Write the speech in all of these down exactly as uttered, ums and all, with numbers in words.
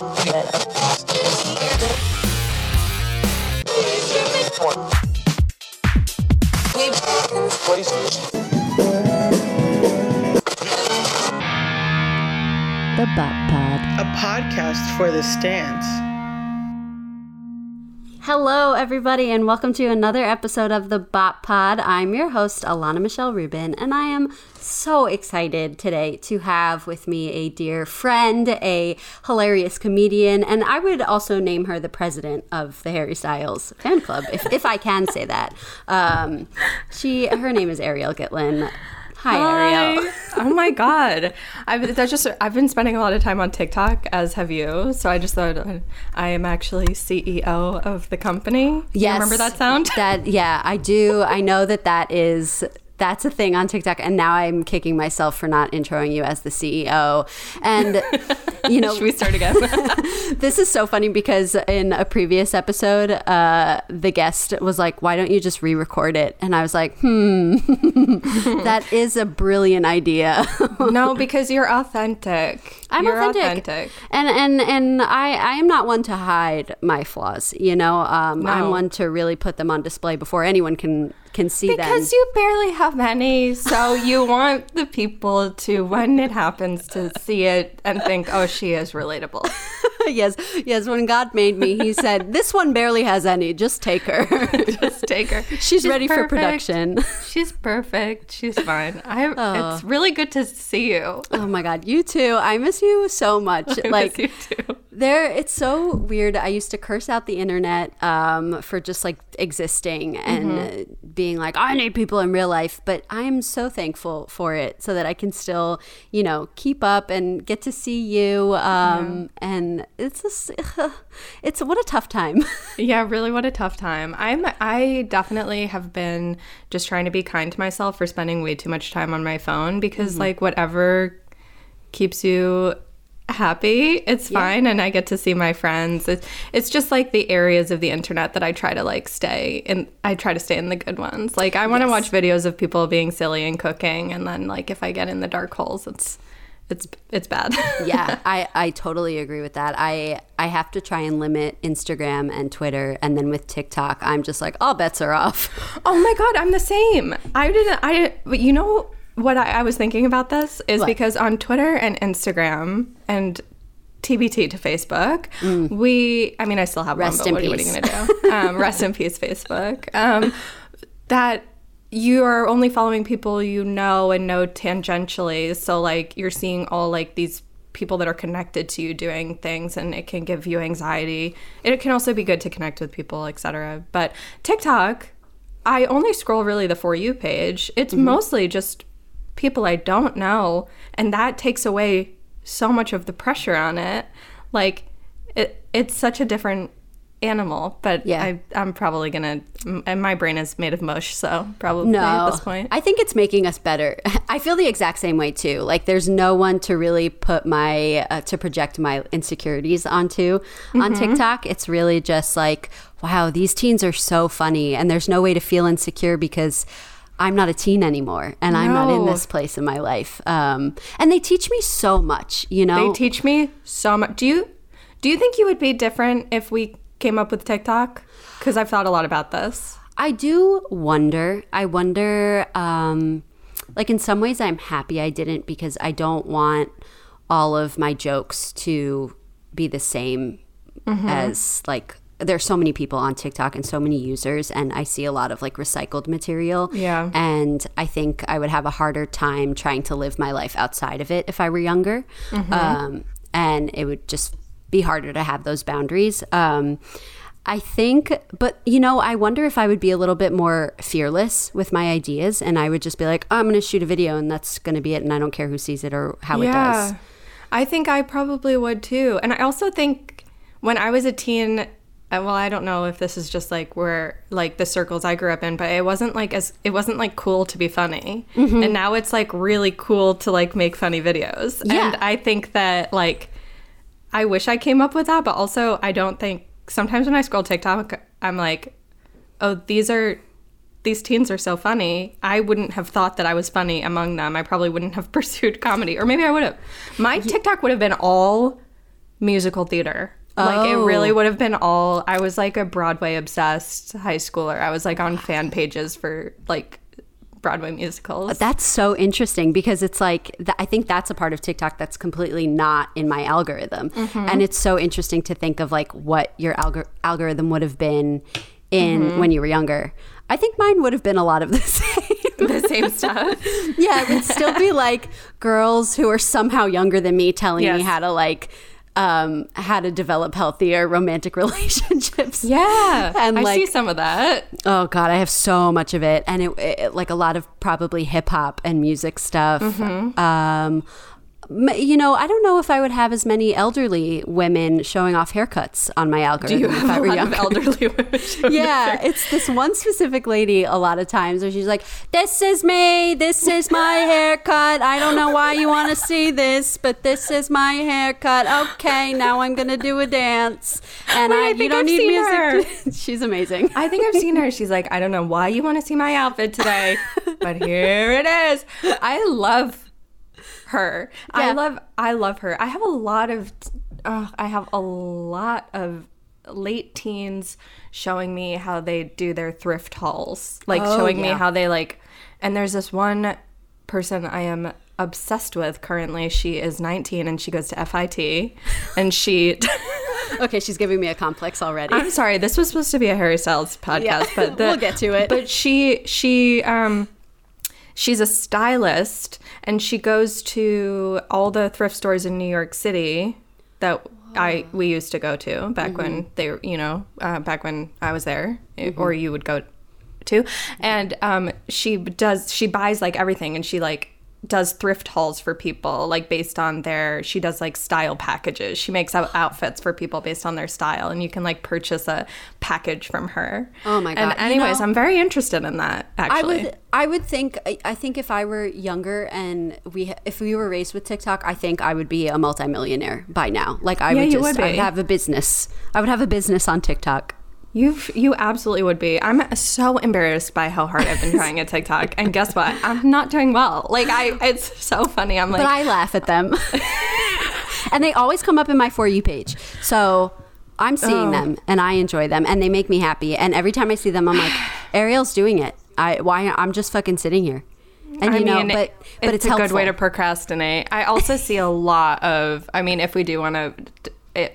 The Bop Pod, a podcast for the stands. Hello, everybody, and welcome to another episode of The Bop Pod. I'm your host, Alana Michelle Rubin, and I am so excited today to have with me a dear friend, a hilarious comedian, and I would also name her the president of the Harry Styles fan club, if, if I can say that. Um, she, her name is Ariel Gitlin. Hi, Hi, Ariel. Oh my God, I've that's just I've been spending a lot of time on TikTok, as have you. So I just thought I am actually C E O of the company. Yes, you remember that sound? That yeah, I do. I know that that is. That's a thing on TikTok, and now I'm kicking myself for not introing you as the C E O. And you know, should we start again? This is so funny because in a previous episode, uh, the guest was like, "Why don't you just re-record it?" And I was like, "Hmm, that is a brilliant idea." No, because you're authentic. I'm you're authentic. authentic, and and and I I am not one to hide my flaws. You know, um, no. I'm one to really put them on display before anyone can. Can see because them. Because you barely have any, so you want the people to, when it happens, to see it and think, oh, she is relatable. Yes, yes. When God made me, he said, this one barely has any, just take her. Just take her. She's, She's ready perfect. for production. She's perfect. She's fine. I. Oh. It's really good to see you. Oh my God, you too. I miss you so much. I like, miss you too. There, it's so weird. I used to curse out the internet um, for just like existing and mm-hmm. being like, I need people in real life, but I'm so thankful for it so that I can still, you know, keep up and get to see you. Um, yeah. And it's just, it's what a tough time. Yeah, really, what a tough time. I'm I definitely have been just trying to be kind to myself for spending way too much time on my phone because mm-hmm. like whatever keeps you happy, it's yeah. fine, and I get to see my friends. It's, it's just like the areas of the internet that I try to like stay in. I try to stay in the good ones. Like I want to yes. watch videos of people being silly and cooking, and then like if I get in the dark holes, it's it's it's bad. Yeah, I I totally agree with that. I I have to try and limit Instagram and Twitter, and then with TikTok, I'm just like all bets are off. Oh my God, I'm the same. I didn't. I but you know. What I, I was thinking about this is what? Because on Twitter and Instagram and T B T to Facebook, mm. we, I mean, I still have rest one, but in what, peace. What are you going to do? Um, rest in peace, Facebook. Um, that you are only following people you know and know tangentially. So, like, you're seeing all, like, these people that are connected to you doing things, and it can give you anxiety. It can also be good to connect with people, et cetera. But TikTok, I only scroll really the For You page. It's mm-hmm. mostly just people I don't know, and that takes away so much of the pressure on it. Like it it's such a different animal, but yeah. I, I'm probably gonna and my brain is made of mush, so probably no, at this point. I think it's making us better. I feel the exact same way too. Like there's no one to really put my uh, to project my insecurities onto mm-hmm. on TikTok. It's really just like, wow, these teens are so funny, and there's no way to feel insecure because I'm not a teen anymore, and no. I'm not in this place in my life. Um, and they teach me so much, you know? They teach me so much. Do you do you think you would be different if we came up with TikTok? Because I've thought a lot about this. I do wonder. I wonder, um, like in some ways I'm happy I didn't, because I don't want all of my jokes to be the same mm-hmm. as like, there's so many people on TikTok and so many users, and I see a lot of like recycled material. Yeah. And I think I would have a harder time trying to live my life outside of it if I were younger. Mm-hmm. Um, and it would just be harder to have those boundaries. Um, I think, but you know, I wonder if I would be a little bit more fearless with my ideas, and I would just be like, oh, I'm going to shoot a video and that's going to be it. And I don't care who sees it or how yeah. it does. I think I probably would too. And I also think when I was a teen, well, I don't know if this is just like where like the circles I grew up in, but it wasn't like as it wasn't like cool to be funny. Mm-hmm. And now it's like really cool to like make funny videos. Yeah. And I think that like I wish I came up with that, but also I don't think sometimes when I scroll TikTok, I'm like, oh, these are these teens are so funny. I wouldn't have thought that I was funny among them. I probably wouldn't have pursued comedy, or maybe I would have. My TikTok would have been all musical theater. Oh. Like, it really would have been all... I was, like, a Broadway-obsessed high schooler. I was, like, on fan pages for, like... Broadway musicals. That's so interesting because it's like th- I think that's a part of TikTok that's completely not in my algorithm. Mm-hmm. And it's so interesting to think of like what your algor- algorithm would have been in mm-hmm. when you were younger. I think mine would have been a lot of the same the same stuff. Yeah, it would still be like girls who are somehow younger than me telling yes. me how to like Um, how to develop healthier romantic relationships. Yeah, and I like, see some of that. Oh God, I have so much of it, and it, it like a lot of probably hip hop and music stuff. Mm-hmm. Um, you know, I don't know if I would have as many elderly women showing off haircuts on my algorithm. Do you have if I were a lot younger. Of elderly women? Yeah, it's this one specific lady. A lot of times, where she's like, "This is me. This is my haircut. I don't know why you want to see this, but this is my haircut. Okay, now I'm gonna do a dance." And Wait, I, I think you don't I've need music. To- she's amazing. I think I've seen her. She's like, "I don't know why you want to see my outfit today, but here it is." I love. Her. Yeah. I love I love her. I have a lot of oh, I have a lot of late teens showing me how they do their thrift hauls. Like oh, showing yeah. me how they like and there's this one person I am obsessed with currently. She is nineteen and she goes to F I T and she Okay, she's giving me a complex already. I'm sorry. This was supposed to be a Harry Styles podcast, yeah. but the, we'll get to it. But she she um she's a stylist, and she goes to all the thrift stores in New York City that I we used to go to back mm-hmm. when they, you know, uh, back when I was there, mm-hmm. or you would go to. And um, she does she buys like everything, and she like does thrift hauls for people, like based on their. She does like style packages. She makes out outfits for people based on their style, and you can like purchase a package from her. Oh my god! And anyways, you know, I'm very interested in that. Actually, I would. I would think, I think if I were younger and we, if we were raised with TikTok, I think I would be a multimillionaire by now. Like I yeah, would just, would I would have a business. I would have a business on TikTok. You you absolutely would be. I'm so embarrassed by how hard I've been trying at TikTok. And guess what? I'm not doing well. Like I, it's so funny. I'm like, but I laugh at them. And they always come up in my For You page. So I'm seeing oh. them and I enjoy them and they make me happy. And every time I see them, I'm like, Ariel's doing it. I why I'm just fucking sitting here, and I you mean, know, but but it's, it's a helpful. Good way to procrastinate. I also see a lot of. I mean, if we do want to,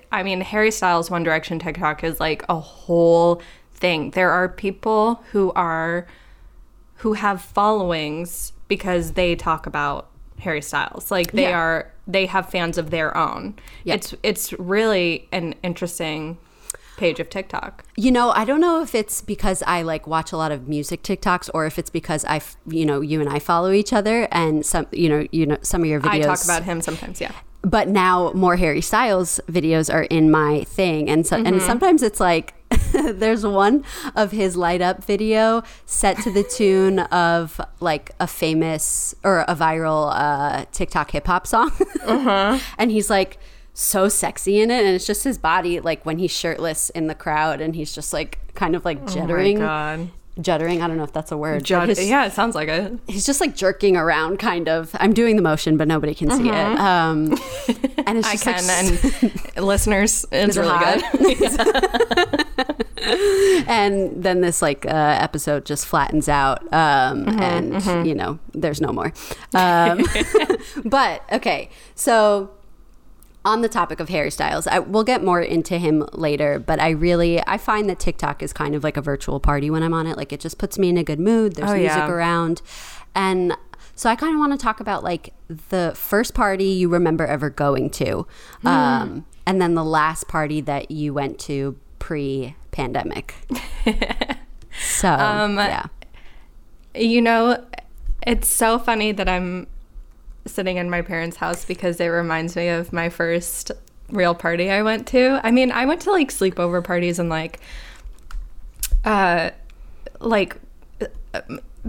I mean, Harry Styles, One Direction, TikTok is like a whole thing. There are people who are, who have followings because they talk about Harry Styles. Like they yeah. are, they have fans of their own. Yep. It's it's really an interesting. Page of TikTok. You know, I don't know if it's because I like watch a lot of music TikToks or if it's because I, you know, you and I follow each other and some, you know, you know, some of your videos. I talk about him sometimes, yeah. But now more Harry Styles videos are in my thing. And so, mm-hmm. and sometimes it's like, there's one of his light up video set to the tune of like a famous or a viral uh, TikTok hip hop song. Uh-huh. And he's like, so sexy in it, and it's just his body like when he's shirtless in the crowd and he's just like kind of like juddering. Oh my God. Juddering, I don't know if that's a word. Jud- his, yeah, it sounds like it. He's just like jerking around kind of. I'm doing the motion but nobody can mm-hmm. see it. Um, and it's just I can like, and listeners, it's really good. And then this like uh, episode just flattens out um, mm-hmm, and mm-hmm. you know, there's no more. Um, but okay, so on the topic of Harry Styles, I, we'll get more into him later, but I really, I find that TikTok is kind of like a virtual party when I'm on it. Like it just puts me in a good mood. There's oh, music yeah. around. And so I kind of want to talk about like the first party you remember ever going to. Mm. Um, and then the last party that you went to pre-pandemic. So, um, yeah. You know, it's so funny that I'm sitting in my parents' house because it reminds me of my first real party I went to. I mean, I went to like sleepover parties and like uh like uh,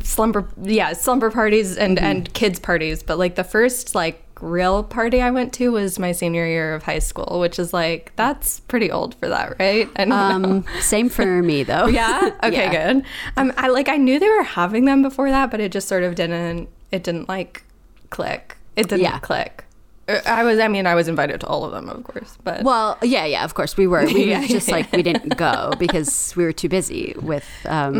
slumber yeah slumber parties and mm-hmm. and kids parties, but like the first like real party I went to was my senior year of high school, which is like, that's pretty old for that, right? I don't um, know. Same for me though. Yeah, okay. Yeah. Good. um I like I knew they were having them before that, but it just sort of didn't it didn't like click. It didn't yeah. click. I was, I mean, I was invited to all of them, of course, but. Well, yeah, yeah, of course we were. We yeah, just yeah, like, yeah. we didn't go because we were too busy with, um,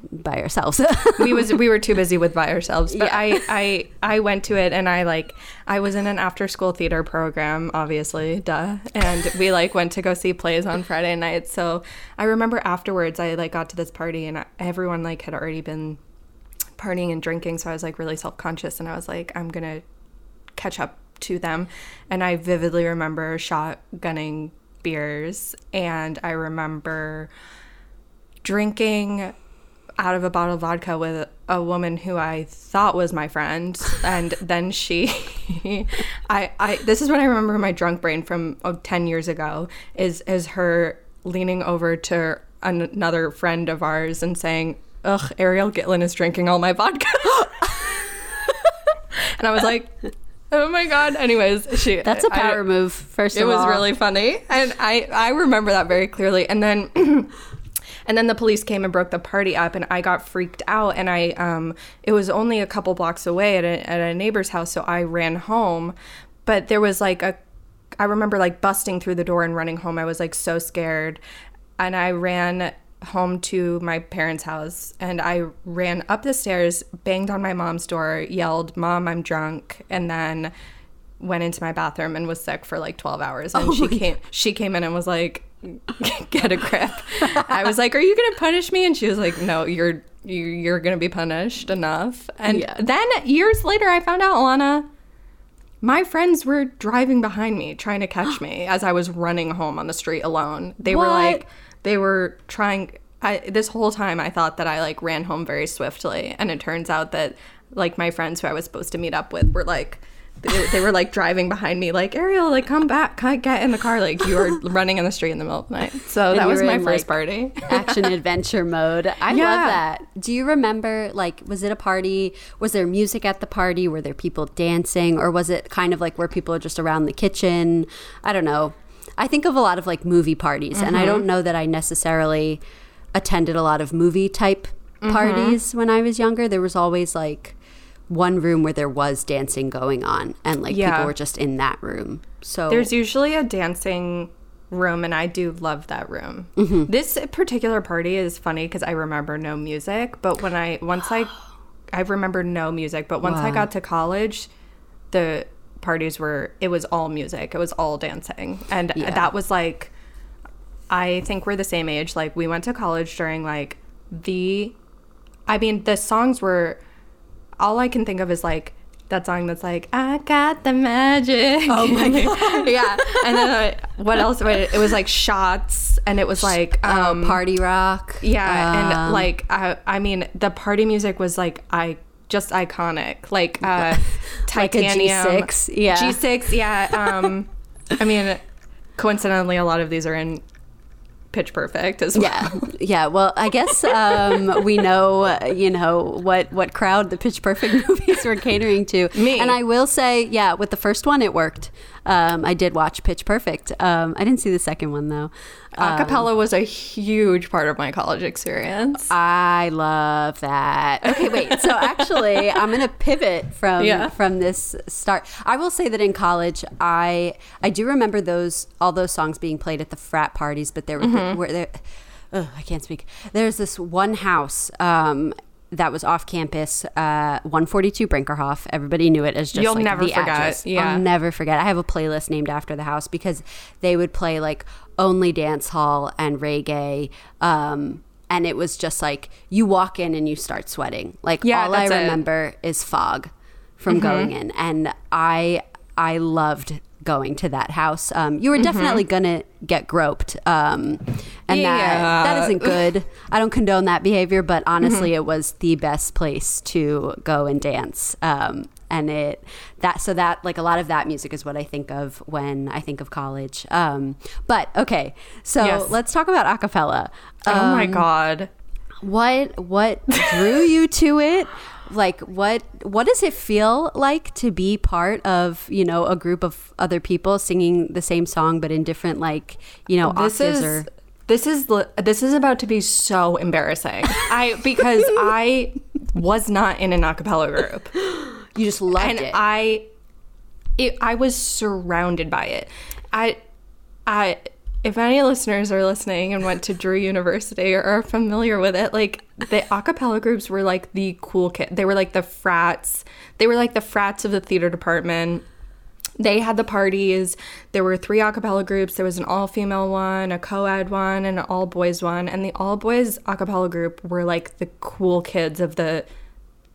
mm-hmm. by ourselves. we was, we were too busy with by ourselves, but yeah. I, I, I went to it and I like, I was in an after school theater program, obviously, duh. And we like went to go see plays on Friday nights. So I remember afterwards I like got to this party and everyone like had already been partying and drinking. So I was like really self-conscious and I was like, I'm going to catch up to them. And I vividly remember shotgunning beers, and I remember drinking out of a bottle of vodka with a woman who I thought was my friend, and then she I, I this is what I remember my drunk brain from oh, ten years ago is is her leaning over to an, another friend of ours and saying, ugh, Ariel Gitlin is drinking all my vodka. And I was like, oh my God. Anyways, she. That's a power I, move, first of all. It was really funny. And I, I remember that very clearly. And then and then the police came and broke the party up and I got freaked out. And I um it was only a couple blocks away at a, at a neighbor's house. So I ran home. But there was like a I remember like busting through the door and running home. I was like so scared. And I ran home to my parents' house and I ran up the stairs, banged on my mom's door, yelled, Mom, I'm drunk, and then went into my bathroom and was sick for like twelve hours. And oh she came God. she came in and was like, get a grip. I was like, are you gonna punish me? And she was like, no, you're you, you're gonna be punished enough. And yeah. then years later I found out, Alana, my friends were driving behind me trying to catch me as I was running home on the street alone. They what? were like They were trying, I, this whole time I thought that I like ran home very swiftly. And it turns out that like my friends who I was supposed to meet up with were like, they, they were like driving behind me like, Ariel, like come back, get in the car. Like you were running in the street in the middle of the night. So and that was my in, first like, party. Action adventure mode. I yeah. love that. Do you remember like, was it a party? Was there music at the party? Were there people dancing? Or was it kind of like where people are just around the kitchen? I don't know. I think of a lot of like movie parties, mm-hmm. and I don't know that I necessarily attended a lot of movie type mm-hmm. parties when I was younger. There was always like one room where there was dancing going on, and like yeah. people were just in that room. So there's usually a dancing room, and I do love that room. Mm-hmm. This particular party is funny because I remember no music, but when I once I I remember no music, but once wow. I got to college, the parties were it was all music, it was all dancing, and yeah. that was like I think we're the same age. Like we went to college during like the I mean the songs were all I can think of is like that song that's like I got the magic. Oh my God. Yeah. And then uh, what else it was like Shots, and it was like um, uh, party rock. Yeah. Um, and like I I mean the party music was like I just iconic, like uh titanium. Like a G six, yeah. G six, yeah. Um I mean coincidentally a lot of these are in Pitch Perfect as well. Yeah. Yeah. Well, I guess um we know, you know, what what crowd the Pitch Perfect movies were catering to. Me. And I will say, yeah, with the first one it worked. Um I did watch Pitch Perfect. Um I didn't see the second one though. Acapella um, was a huge part of my college experience. I love that. Okay, wait. So actually, I'm going to pivot from yeah. from this start. I will say that in college, I I do remember those all those songs being played at the frat parties, but there were, mm-hmm. were there oh, I can't speak. There's this one house um that was off campus, uh, one forty-two Brinkerhoff. Everybody knew it as just You'll like never the forget. Address. Yeah. I'll never forget. I have a playlist named after the house because they would play like only dance hall and reggae. Um, and it was just like you walk in and you start sweating. Like yeah, all I remember it. is fog from mm-hmm. going in. And I I loved going to that house. Um, you were mm-hmm. definitely gonna get groped. Um, and yeah. that that isn't good. I don't condone that behavior, but honestly mm-hmm. it was the best place to go and dance. Um, and it that so that like a lot of that music is what I think of when I think of college. Um, but okay, so yes. let's talk about acapella. Um, oh my God. What what drew you to it? Like what what does it feel like to be part of, you know, a group of other people singing the same song but in different, like, you know, this is or- this is this is about to be so embarrassing. I because I was not in an a cappella group. You just loved and it. And I it, I was surrounded by it. I, I, if any listeners are listening and went to Drew University or are familiar with it, like the a cappella groups were like the cool kids. They were like the frats. They were like the frats of the theater department. They had the parties. There were three a cappella groups. There was an all-female one, a co-ed one, and an all-boys one. And the all-boys a cappella group were like the cool kids of the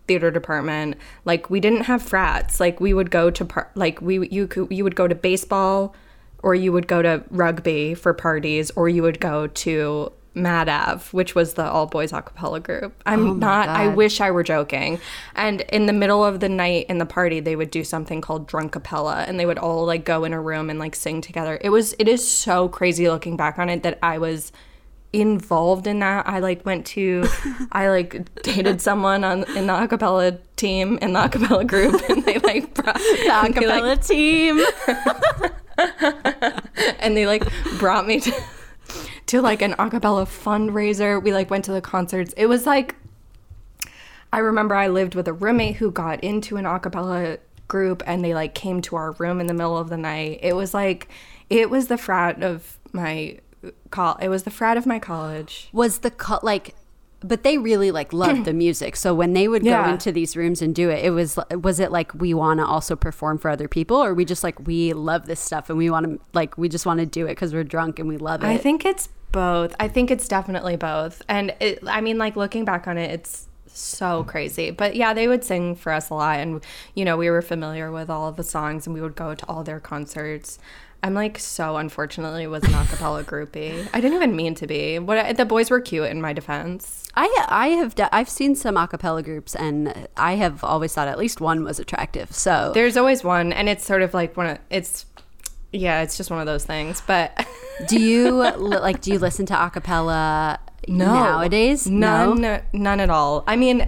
theater department. Like we didn't have frats. Like we would go to par- like we you could you would go to baseball, or you would go to rugby for parties, or you would go to Madav, which was the all-boys a cappella group. I'm oh not, God. I wish I were joking. And in the middle of the night in the party, they would do something called drunk-a-pella, and they would all, like, go in a room and, like, sing together. It was, it is so crazy looking back on it that I was involved in that. I, like, went to, I, like, dated someone on in the a cappella team, in the a cappella group, and they, like, brought the a cappella like, team. And they, like, brought me to... to like an a cappella fundraiser. We like went to the concerts. It was like, I remember I lived with a roommate who got into an a cappella group, and they like came to our room in the middle of the night. It was like, it was the frat of my col. It was the frat of my college. Was the co- like, but they really like loved the music. So when they would yeah. go into these rooms and do it, it was was it like we want to also perform for other people, or we just like we love this stuff and we want to like we just want to do it because we're drunk and we love it? I think it's. Both. I think it's definitely both. And it, I mean, like looking back on it, it's so crazy. But yeah, they would sing for us a lot. And, you know, we were familiar with all of the songs and we would go to all their concerts. I'm like, so unfortunately was an a cappella groupie. I didn't even mean to be. What the boys were cute in my defense. I I have de- I've seen some a cappella groups and I have always thought at least one was attractive. So there's always one. And it's sort of like one of it's. Yeah, it's just one of those things. But do you like? Do you listen to a cappella no, nowadays? None, no, none at all. I mean,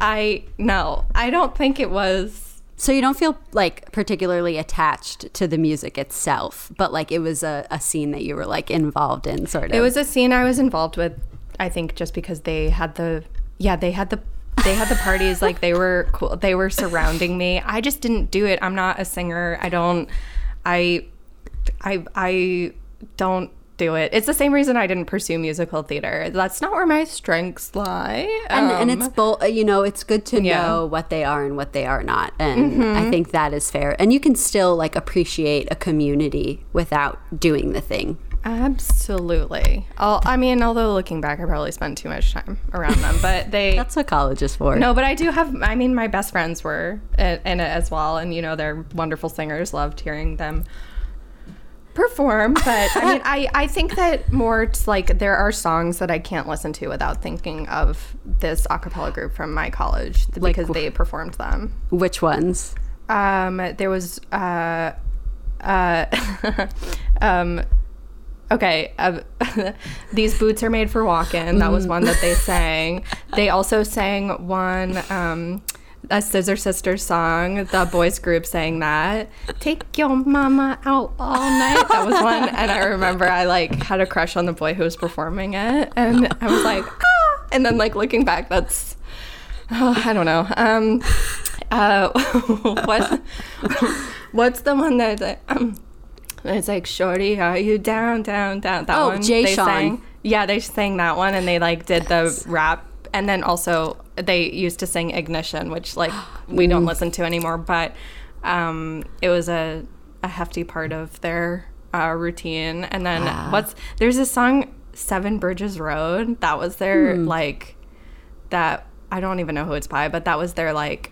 I no, I don't think it was. So you don't feel like particularly attached to the music itself, but like it was a, a scene that you were like involved in, sort of. It was a scene I was involved with. I think just because they had the yeah they had the. They had the parties, like they were cool. They were surrounding me. I just didn't do it. I'm not a singer. I don't. I. I I don't do it. It's the same reason I didn't pursue musical theater. That's not where my strengths lie. Um, and, and it's both, you know, it's good to yeah. know what they are and what they are not. And mm-hmm. I think that is fair. And you can still like appreciate a community without doing the thing. Absolutely. I'll, I mean, although looking back, I probably spent too much time around them, but they... That's what college is for. No, but I do have, I mean, my best friends were in, in it as well. And, you know, they're wonderful singers, loved hearing them perform. But I mean, I, I think that more it's like there are songs that I can't listen to without thinking of this a cappella group from my college like, because they performed them. Which ones? Um, there was, uh, uh, um, okay, uh, These Boots Are Made for Walkin'. That was one that they sang. They also sang one, um, a Scissor Sisters song. The boys group sang that. Take your mama out all night. That was one. And I remember I like had a crush on the boy who was performing it. And I was like, ah. And then like looking back, that's, oh, I don't know. Um, uh, what, what's the one that, um, it's like, shorty, are you down, down, down? That oh, one. Oh, Jay they Sean. Sang, yeah, they sang that one. And they like did yes. the rap. And then also they used to sing Ignition, which like we don't listen to anymore, but um, it was a, a hefty part of their uh, routine. And then ah. what's there's a song, Seven Bridges Road. That was their mm. like that. I don't even know who it's by, but that was their like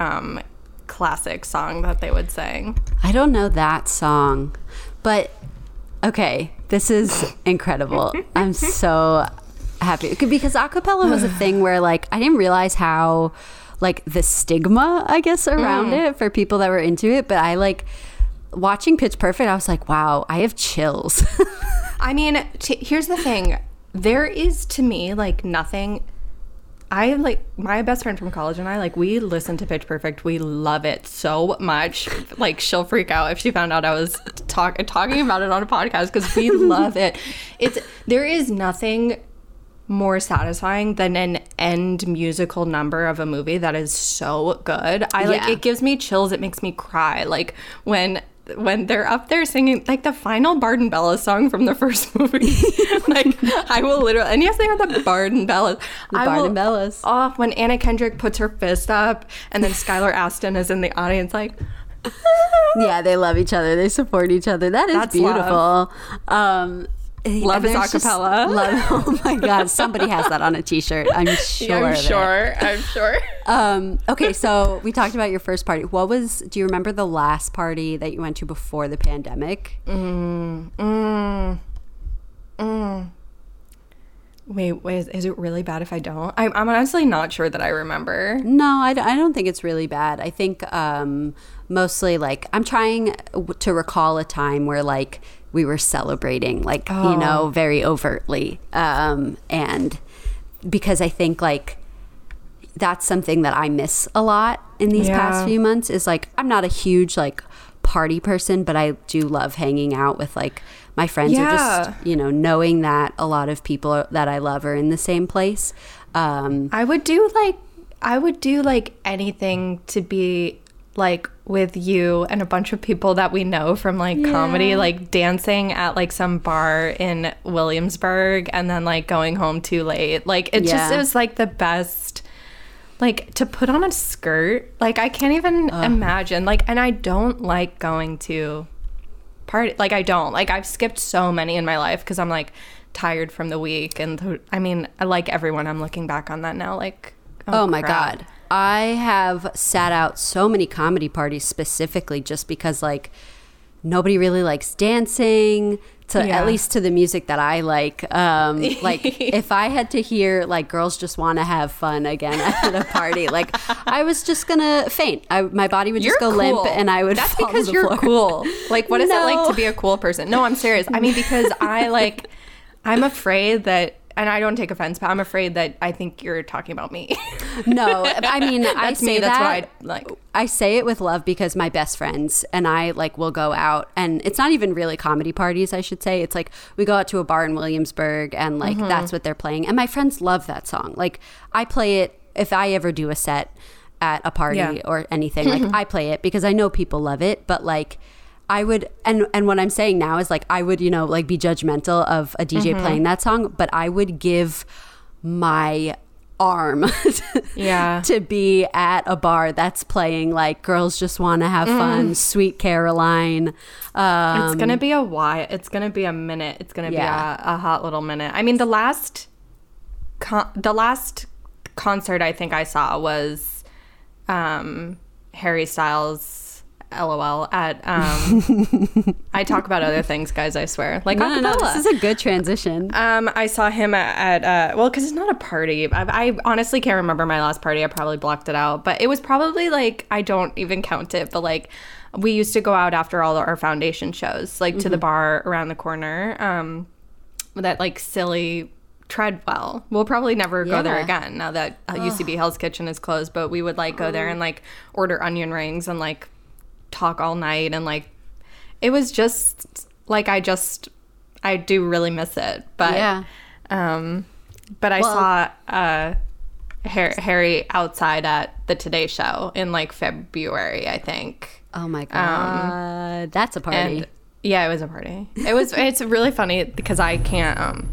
um, classic song that they would sing. I don't know that song, but okay, this is incredible. I'm so... happy because a cappella was a thing where like I didn't realize how like the stigma I guess around mm. it for people that were into it, but I like watching Pitch Perfect I was like, wow, I have chills. I mean t- here's the thing, there is to me like nothing. I like my best friend from college and I like we listen to Pitch Perfect. We love it so much. Like she'll freak out if she found out I was talk- talking about it on a podcast because we love it. It's there is nothing more satisfying than an end musical number of a movie that is so good. I like yeah. it gives me chills. It makes me cry. Like when when they're up there singing like the final Barden Bellas song from the first movie. Like I will literally, and yes, they are the Barden Bellas. The I Barden will, Bellas. Oh, when Anna Kendrick puts her fist up, and then Skylar Astin is in the audience like. Yeah, they love each other. They support each other. That is That's beautiful. Love. Um, love is acapella. Love. Oh my God, somebody has that on a T-shirt. I'm sure. Yeah, I'm sure. I'm sure. Um, okay, so we talked about your first party. What was? Do you remember the last party that you went to before the pandemic? Mm. Mm. Mm. Wait, wait is, is it really bad if I don't? I'm, I'm honestly not sure that I remember. No, I, I don't think it's really bad. I think um, mostly like I'm trying to recall a time where like we were celebrating, like, oh. you know, very overtly. Um, and because I think like that's something that I miss a lot in these yeah. past few months is like I'm not a huge like party person, but I do love hanging out with like my friends yeah. are just, you know, knowing that a lot of people that I love are in the same place. Um, I would do like, I would do like anything to be like with you and a bunch of people that we know from like yeah. comedy, like dancing at like some bar in Williamsburg and then like going home too late. Like it yeah. just is like the best, like to put on a skirt. Like I can't even Ugh. imagine like, and I don't like going to party. Like I don't like I've skipped so many in my life because I'm like tired from the week and th- I mean I like everyone I'm looking back on that now like oh, oh my God I have sat out so many comedy parties specifically just because like nobody really likes dancing to yeah. at least to the music that I like um like if I had to hear like girls just want to have fun again at a party like I was just gonna faint. I, my body would just you're go cool. limp and I would that's fall because to the you're floor. Cool like what is no. it like to be a cool person? No, I'm serious. I mean because I like I'm afraid that and I don't take offense, but I'm afraid that I think you're talking about me. No, I mean, that's I say me. That's that. That's why I like. I say it with love because my best friends and I like will go out and it's not even really comedy parties, I should say. It's like we go out to a bar in Williamsburg and like mm-hmm. that's what they're playing. And my friends love that song. Like I play it if I ever do a set at a party yeah. or anything. Like I play it because I know people love it, but like. I would, and, and what I'm saying now is like, I would, you know, like be judgmental of a D J mm-hmm. playing that song, but I would give my arm yeah. to be at a bar that's playing like Girls Just Want to Have mm. Fun, Sweet Caroline. Um, it's going to be a while. It's going to be a minute. It's going to yeah. be a, a hot little minute. I mean, the last, con- the last concert I think I saw was um, Harry Styles. LOL at um I talk about other things guys I swear like no, no, this is a good transition. um I saw him at, at uh well because it's not a party I, I honestly can't remember my last party I probably blocked it out but it was probably like I don't even count it but like we used to go out after all our foundation shows like mm-hmm. to the bar around the corner um that like silly Treadwell. We'll probably never yeah. go there again now that uh, U C B Hell's Kitchen is closed but we would like go there and like order onion rings and like talk all night and like it was just like I just I do really miss it but yeah. um but I well, saw uh Harry, Harry outside at the Today Show in like February I think. Oh my God. Um, that's a party. And, yeah, it was a party. It was it's really funny because I can't um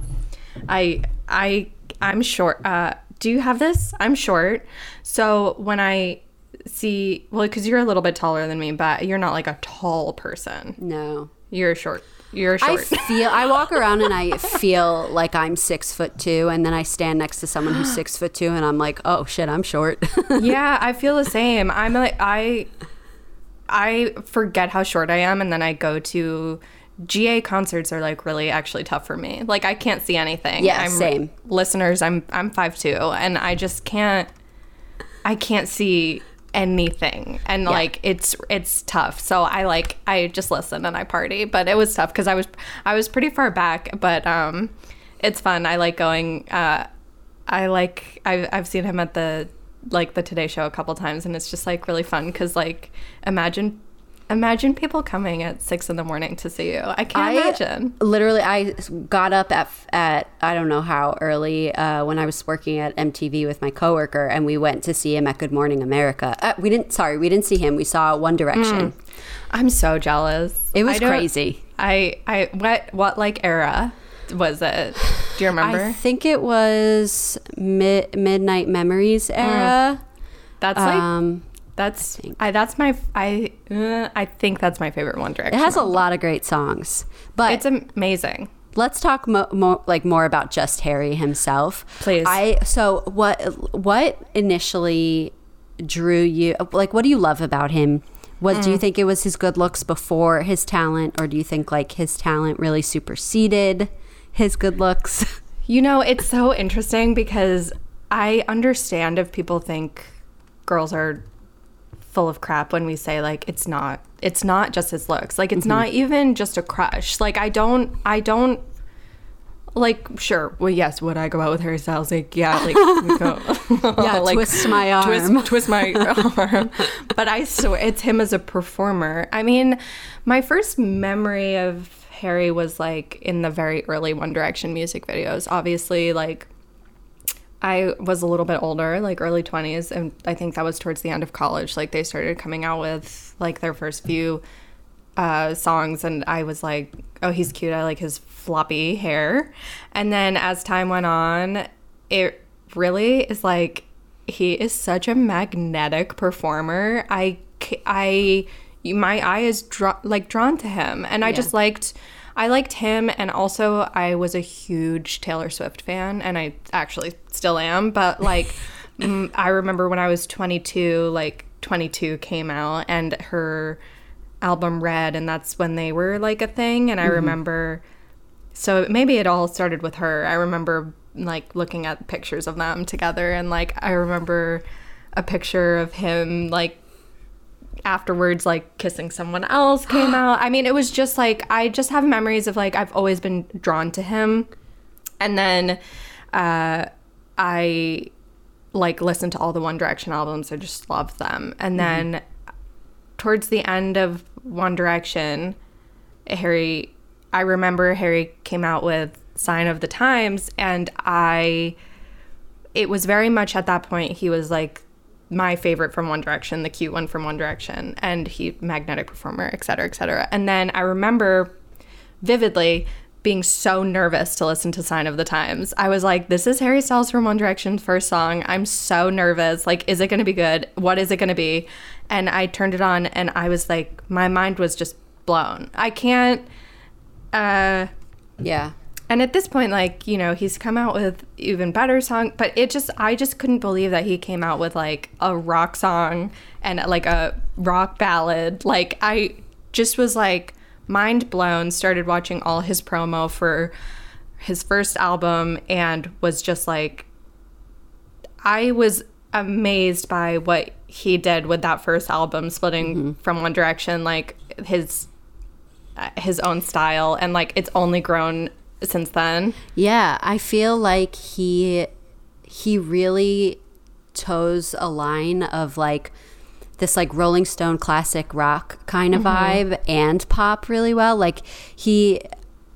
I I I'm short. Uh do you have this? I'm short. So when I see well because you're a little bit taller than me but you're not like a tall person. No, you're short. You're short. I feel I walk around and I feel like I'm six foot two and then I stand next to someone who's six foot two and I'm like oh shit I'm short. Yeah, I feel the same. I'm like I I forget how short I am and then I go to G A concerts are like really actually tough for me like I can't see anything. Yeah, I'm, same listeners I'm I'm five two and I just can't I can't see anything and yeah. like it's it's tough so I like I just listen and I party but it was tough because I was I was pretty far back but um it's fun. I like going uh I like I've, I've seen him at the like the Today Show a couple times and it's just like really fun because like imagine Imagine people coming at six in the morning to see you. I can't I, imagine. Literally, I got up at, at I don't know how early uh, when I was working at M T V with my coworker, and we went to see him at Good Morning America. Uh, we didn't, sorry, we didn't see him. We saw One Direction. Mm. I'm so jealous. It was I crazy. I, I, what, what like era was it? Do you remember? I think it was mid, Midnight Memories era. Mm. That's like... Um, That's I, I. That's my. I. Uh, I think that's my favorite One Direction. It has a lot of great songs, but it's amazing. Let's talk mo- mo- like more about just Harry himself, please. I. So what? What initially drew you? Like, what do you love about him? What mm. do you think it was his good looks before his talent, or do you think like his talent really superseded his good looks? You know, it's so interesting because I understand if people think girls are full of crap when we say like it's not it's not just his looks, like it's mm-hmm. not even just a crush, like I don't I don't like sure well yes would I go out with Harry Styles like yeah like we go yeah like, twist my arm twist, twist my arm but I swear it's him as a performer. I mean, my first memory of Harry was like in the very early One Direction music videos. Obviously, like I was a little bit older, like early twenties, and I think that was towards the end of college. Like they started coming out with like their first few uh, songs, and I was like, oh, he's cute. I like his floppy hair. And then as time went on, it really is like he is such a magnetic performer. I, I, my eye is dra- like drawn to him, and I yeah. just liked. I liked him, and also I was a huge Taylor Swift fan, and I actually still am, but like m- I remember when I was twenty-two, like twenty-two came out and her album Red, and that's when they were like a thing, and I mm-hmm. remember, so maybe it all started with her. I remember like looking at pictures of them together, and like I remember a picture of him like afterwards like kissing someone else came out. I mean, it was just like I just have memories of like I've always been drawn to him, and then uh I like listened to all the One Direction albums. I just loved them, and mm-hmm. then towards the end of One Direction, Harry I remember Harry came out with Sign of the Times, and I it was very much at that point he was like my favorite from One Direction, the cute one from One Direction, and he magnetic performer, et cetera, et cetera. And then I remember vividly being so nervous to listen to Sign of the Times. I was like, this is Harry Styles from One Direction's first song. I'm so nervous. Like, is it going to be good? What is it going to be? And I turned it on, and I was like, my mind was just blown. I can't, uh, yeah. And at this point, like, you know, he's come out with even better song, but it just, I just couldn't believe that he came out with, like, a rock song and, like, a rock ballad. Like, I just was, like, mind blown, started watching all his promo for his first album, and was just, like, I was amazed by what he did with that first album, splitting mm-hmm. from One Direction, like, his, his own style, and, like, it's only grown since then. Yeah, I feel like he he really toes a line of like this like Rolling Stone classic rock kind of mm-hmm. vibe and pop really well. Like he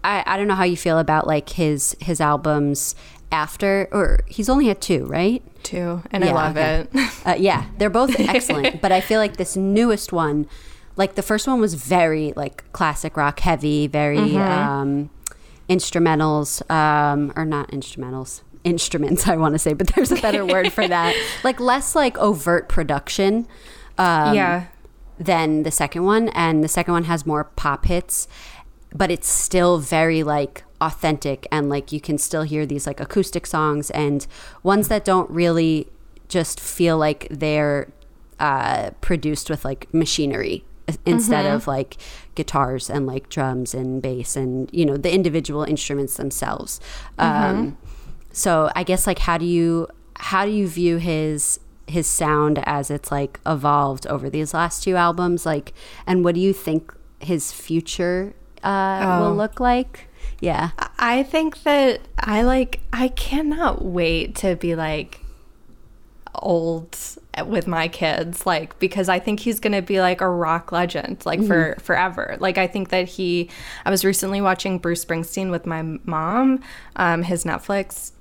I, I don't know how you feel about like his his albums after, or he's only had two, right? Two, and yeah, I love okay. it. Uh, yeah, they're both excellent, but I feel like this newest one, like the first one was very like classic rock heavy, very mm-hmm. um instrumentals um or not instrumentals instruments I want to say, but there's a better word for that, like less like overt production um yeah than the second one, and the second one has more pop hits, but it's still very like authentic, and like you can still hear these like acoustic songs and ones that don't really just feel like they're uh produced with like machinery instead mm-hmm. of like guitars and like drums and bass and, you know, the individual instruments themselves. Mm-hmm. Um, so I guess like how do you how do you view his his sound as it's like evolved over these last two albums, like, and what do you think his future uh, oh. will look like? Yeah, I think that I like I cannot wait to be like old with my kids, like, because I think he's going to be like a rock legend, like, mm-hmm. for forever. Like, I think that he, I was recently watching Bruce Springsteen with my mom, um, his Netflix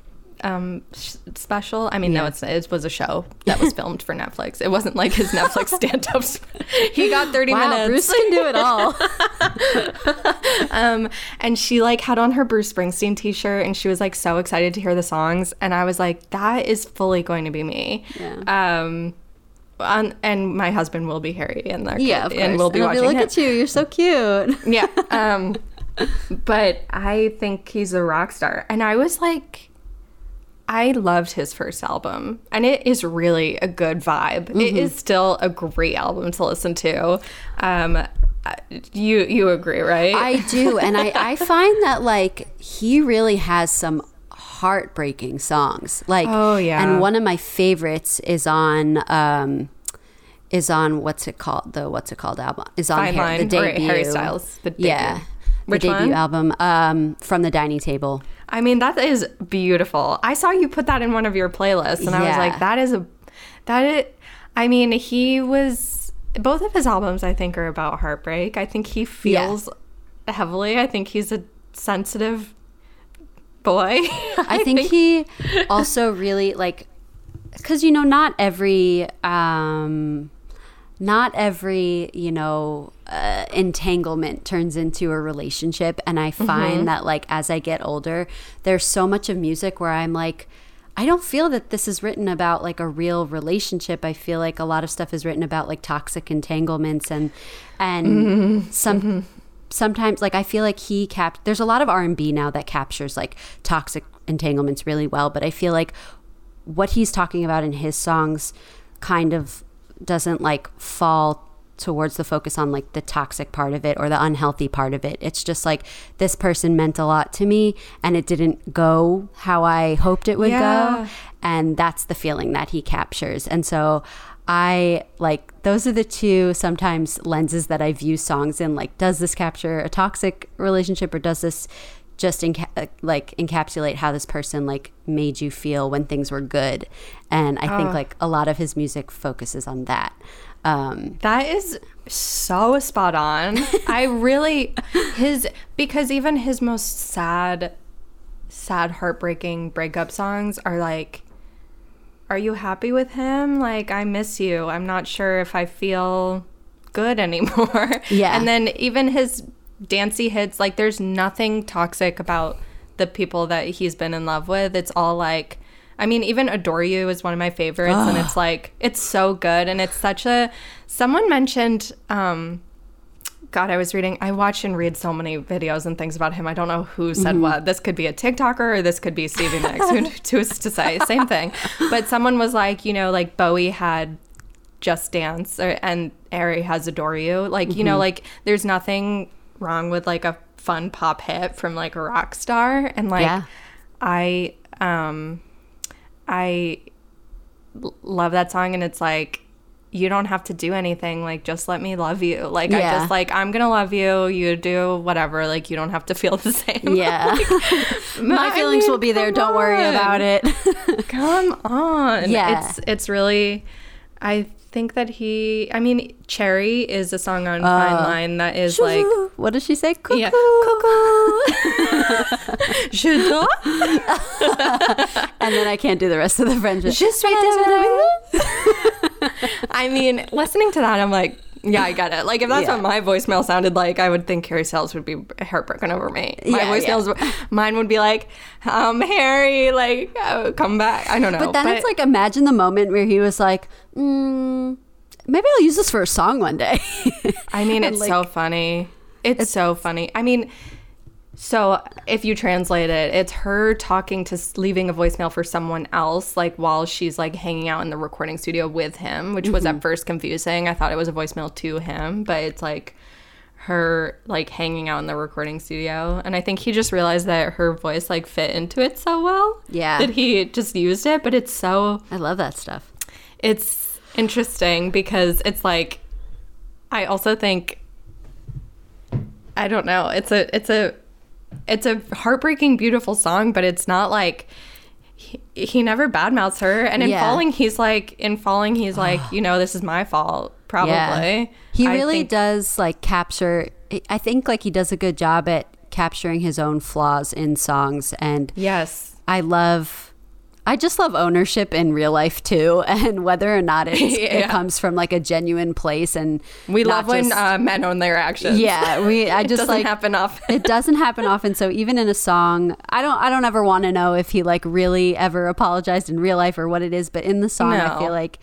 um sh- special. I mean, yeah. no, it's it was a show that was filmed for Netflix. It wasn't like his Netflix stand-ups. He got thirty wow, minutes. Bruce can do it all. um, and she like had on her Bruce Springsteen t-shirt, and she was like so excited to hear the songs. And I was like, that is fully going to be me. Yeah. Um, on, and my husband will be Harry, and their yeah, kid, of and we'll be and watching. Be, Look him. At you, you're so cute. Yeah. Um, but I think he's a rock star, and I was like. I loved his first album, and it is really a good vibe. Mm-hmm. It is still a great album to listen to. Um, you you agree, right? I do, and I, I find that, like, he really has some heartbreaking songs. Like, oh, yeah. And one of my favorites is on... Um, is on, what's it called? The what's it called album? Is on Fine Line, the debut. Harry Styles, the debut. Yeah. Which the debut one? Album um, from the dining table. I mean, that is beautiful. I saw you put that in one of your playlists, and yeah. I was like, that is a that it. I mean, he was both of his albums, I think, are about heartbreak. I think he feels yeah. heavily. I think he's a sensitive boy. I, I think, think he also really like because, you know, not every um, not every, you know. Uh, entanglement turns into a relationship, and I find mm-hmm. that, like, as I get older, there's so much of music where I'm like, I don't feel that this is written about like a real relationship. I feel like a lot of stuff is written about like toxic entanglements and and mm-hmm. some mm-hmm. sometimes, like, I feel like he capped there's a lot of R and B now that captures like toxic entanglements really well, but I feel like what he's talking about in his songs kind of doesn't like fall towards the focus on like the toxic part of it or the unhealthy part of it. It's just like, this person meant a lot to me, and it didn't go how I hoped it would yeah. go, and that's the feeling that he captures. And so I like those are the two sometimes lenses that I view songs in, like, does this capture a toxic relationship, or does this just enca- like encapsulate how this person like made you feel when things were good? And I oh. think like a lot of his music focuses on that. Um, that is so spot on. I really his because even his most sad sad heartbreaking breakup songs are like, are you happy with him? Like, I miss you, I'm not sure if I feel good anymore. Yeah. And then even his dancey hits, like, there's nothing toxic about the people that he's been in love with. It's all like, I mean, even Adore You is one of my favorites, oh. and it's like, it's so good, and it's such a, someone mentioned, um, God, I was reading, I watch and read so many videos and things about him, I don't know who said mm-hmm. what, this could be a TikToker, or this could be Stevie Nicks, who to, to say, same thing, but someone was like, you know, like, Bowie had Just Dance, or, and Ari has Adore You, like, mm-hmm. you know, like, there's nothing wrong with, like, a fun pop hit from, like, a rock star, and, like, yeah. I, um... I love that song, and it's like, you don't have to do anything, like, just let me love you, like, yeah. I just, like, I'm gonna love you, you do whatever, like, you don't have to feel the same. Yeah. Like, my I feelings mean, will be there, don't on. Worry about it. Come on. Yeah. It's, it's really, I think that he, I mean, Cherry is a song on uh, Fine Line that is shoo, like, what does she say? Cuckoo. Yeah. Cuckoo. And then I can't do the rest of the French. I mean, listening to that, I'm like, yeah, I get it. Like, if that's yeah. what my voicemail sounded like, I would think Harry Styles would be heartbroken over me. My yeah, voicemails, yeah. mine would be like, um, Harry, like, oh, come back. I don't know. But then but, it's like, imagine the moment where he was like, mm, maybe I'll use this for a song one day. I mean, it's like, so funny. It's, it's so funny. I mean, so if you translate it, it's her talking to leaving a voicemail for someone else, like, while she's like hanging out in the recording studio with him, which mm-hmm. was at first confusing. I thought it was a voicemail to him, but it's like her like hanging out in the recording studio. And I think he just realized that her voice like fit into it so well. Yeah. That he just used it. But it's so, I love that stuff. It's interesting because it's like, I also think, I don't know, it's a it's a It's a heartbreaking, beautiful song, but it's not like he, he never badmouths her. And in yeah. falling, he's like, in falling, he's like, you know, this is my fault, probably. Yeah. He I really think- does like capture, I think like he does a good job at capturing his own flaws in songs. And yes, I love... I just love ownership in real life too, and whether or not it's, yeah. it comes from like a genuine place. And we love just, when uh, men own their actions. Yeah, we. I just it doesn't like happen often. It doesn't happen often. So even in a song, I don't. I don't ever want to know if he like really ever apologized in real life or what it is. But in the song, no. I feel like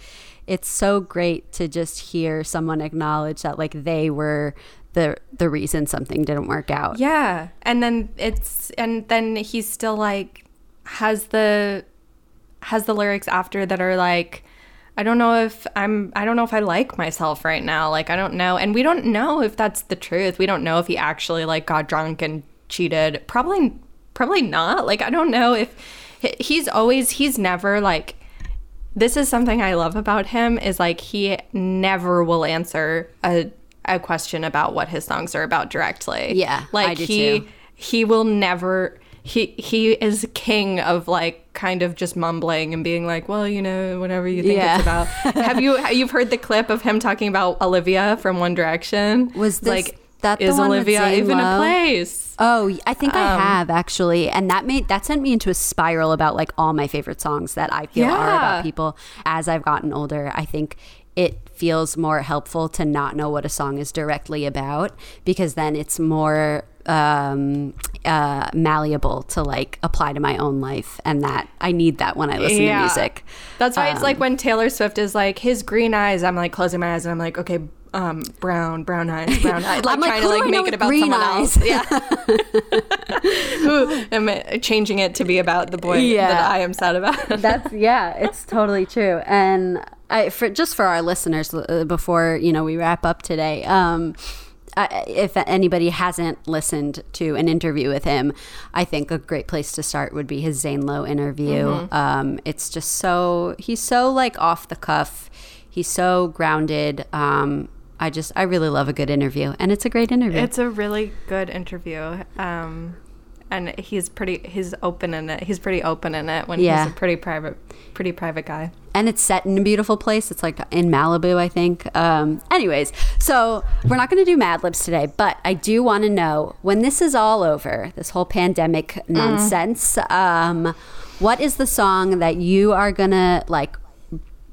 it's so great to just hear someone acknowledge that like they were the the reason something didn't work out. Yeah, and then it's and then he's still like has the. has the lyrics after that are like, I don't know if I'm, I don't know if I like myself right now. Like, I don't know. And we don't know if that's the truth. We don't know if he actually like got drunk and cheated. Probably, probably not. Like, I don't know if he's always, he's never like, this is something I love about him is like, he never will answer a, a question about what his songs are about directly. Yeah. Like I do he, too. he will never, He he is king of like kind of just mumbling and being like, well, you know, whatever you think yeah. it's about. Have you you've heard the clip of him talking about Olivia from One Direction? Was this like that the is one Olivia that Zane even Lowe? A place? Oh, I think um, I have actually, and that made that sent me into a spiral about like all my favorite songs that I feel yeah. are about people. As I've gotten older, I think it feels more helpful to not know what a song is directly about, because then it's more. Um, uh, malleable to like apply to my own life, and that I need that when I listen yeah. to music. That's why um, it's like when Taylor Swift is like his green eyes, I'm like closing my eyes and I'm like, okay, um, brown, brown eyes, brown eyes. Like I'm trying like, to like make it about someone eyes? Else. Yeah, I'm changing it to be about the boy yeah. that I am sad about. That's yeah, it's totally true. And I for just for our listeners uh, before you know we wrap up today. Um, Uh, if anybody hasn't listened to an interview with him, I think a great place to start would be his Zane Lowe interview. Mm-hmm. Um, it's just so, he's so like off the cuff. He's so grounded. Um, I just, I really love a good interview, and it's a great interview. It's a really good interview. Um, and he's pretty, he's open in it. He's pretty open in it when yeah. he's a pretty private, pretty private guy. And it's set in a beautiful place. It's like in Malibu, I think. Um, anyways, so we're not going to do Mad Libs today, but I do want to know, when this is all over, this whole pandemic nonsense, mm. um, what is the song that you are going to like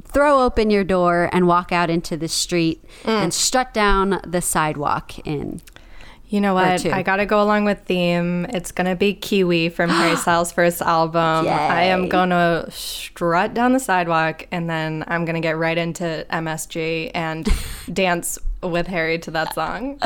throw open your door and walk out into the street mm. and strut down the sidewalk in? You know what? I got to go along with theme. It's going to be Kiwi from Harry Styles' first album. Yay. I am going to strut down the sidewalk, and then I'm going to get right into M S G and dance with Harry to that song.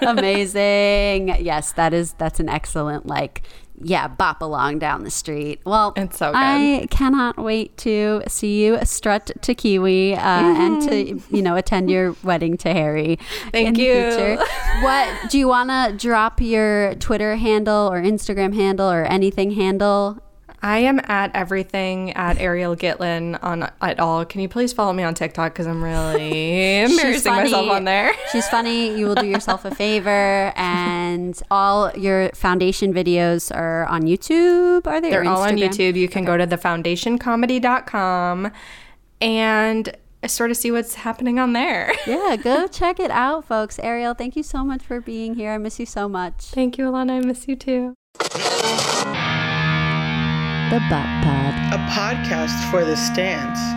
Amazing. Yes, that is, that's an excellent, like, yeah, bop along down the street. Well, it's so good. I cannot wait to see you strut to Kiwi uh, and to, you know, attend your wedding to Harry. Thank in the you. Future. What do you want to drop your Twitter handle or Instagram handle or anything handle? I am at everything at Ariel Gitlin on at all. Can you please follow me on TikTok, because I'm really embarrassing myself on there. She's funny. You will do yourself a favor. And all your foundation videos are on YouTube. Are they? They're all on YouTube. You can okay. go to the foundation comedy dot com and sort of see what's happening on there. Yeah, go check it out, folks. Ariel, thank you so much for being here. I miss you so much. Thank you, Alana. I miss you too. The Bop Pod, a podcast for the stands.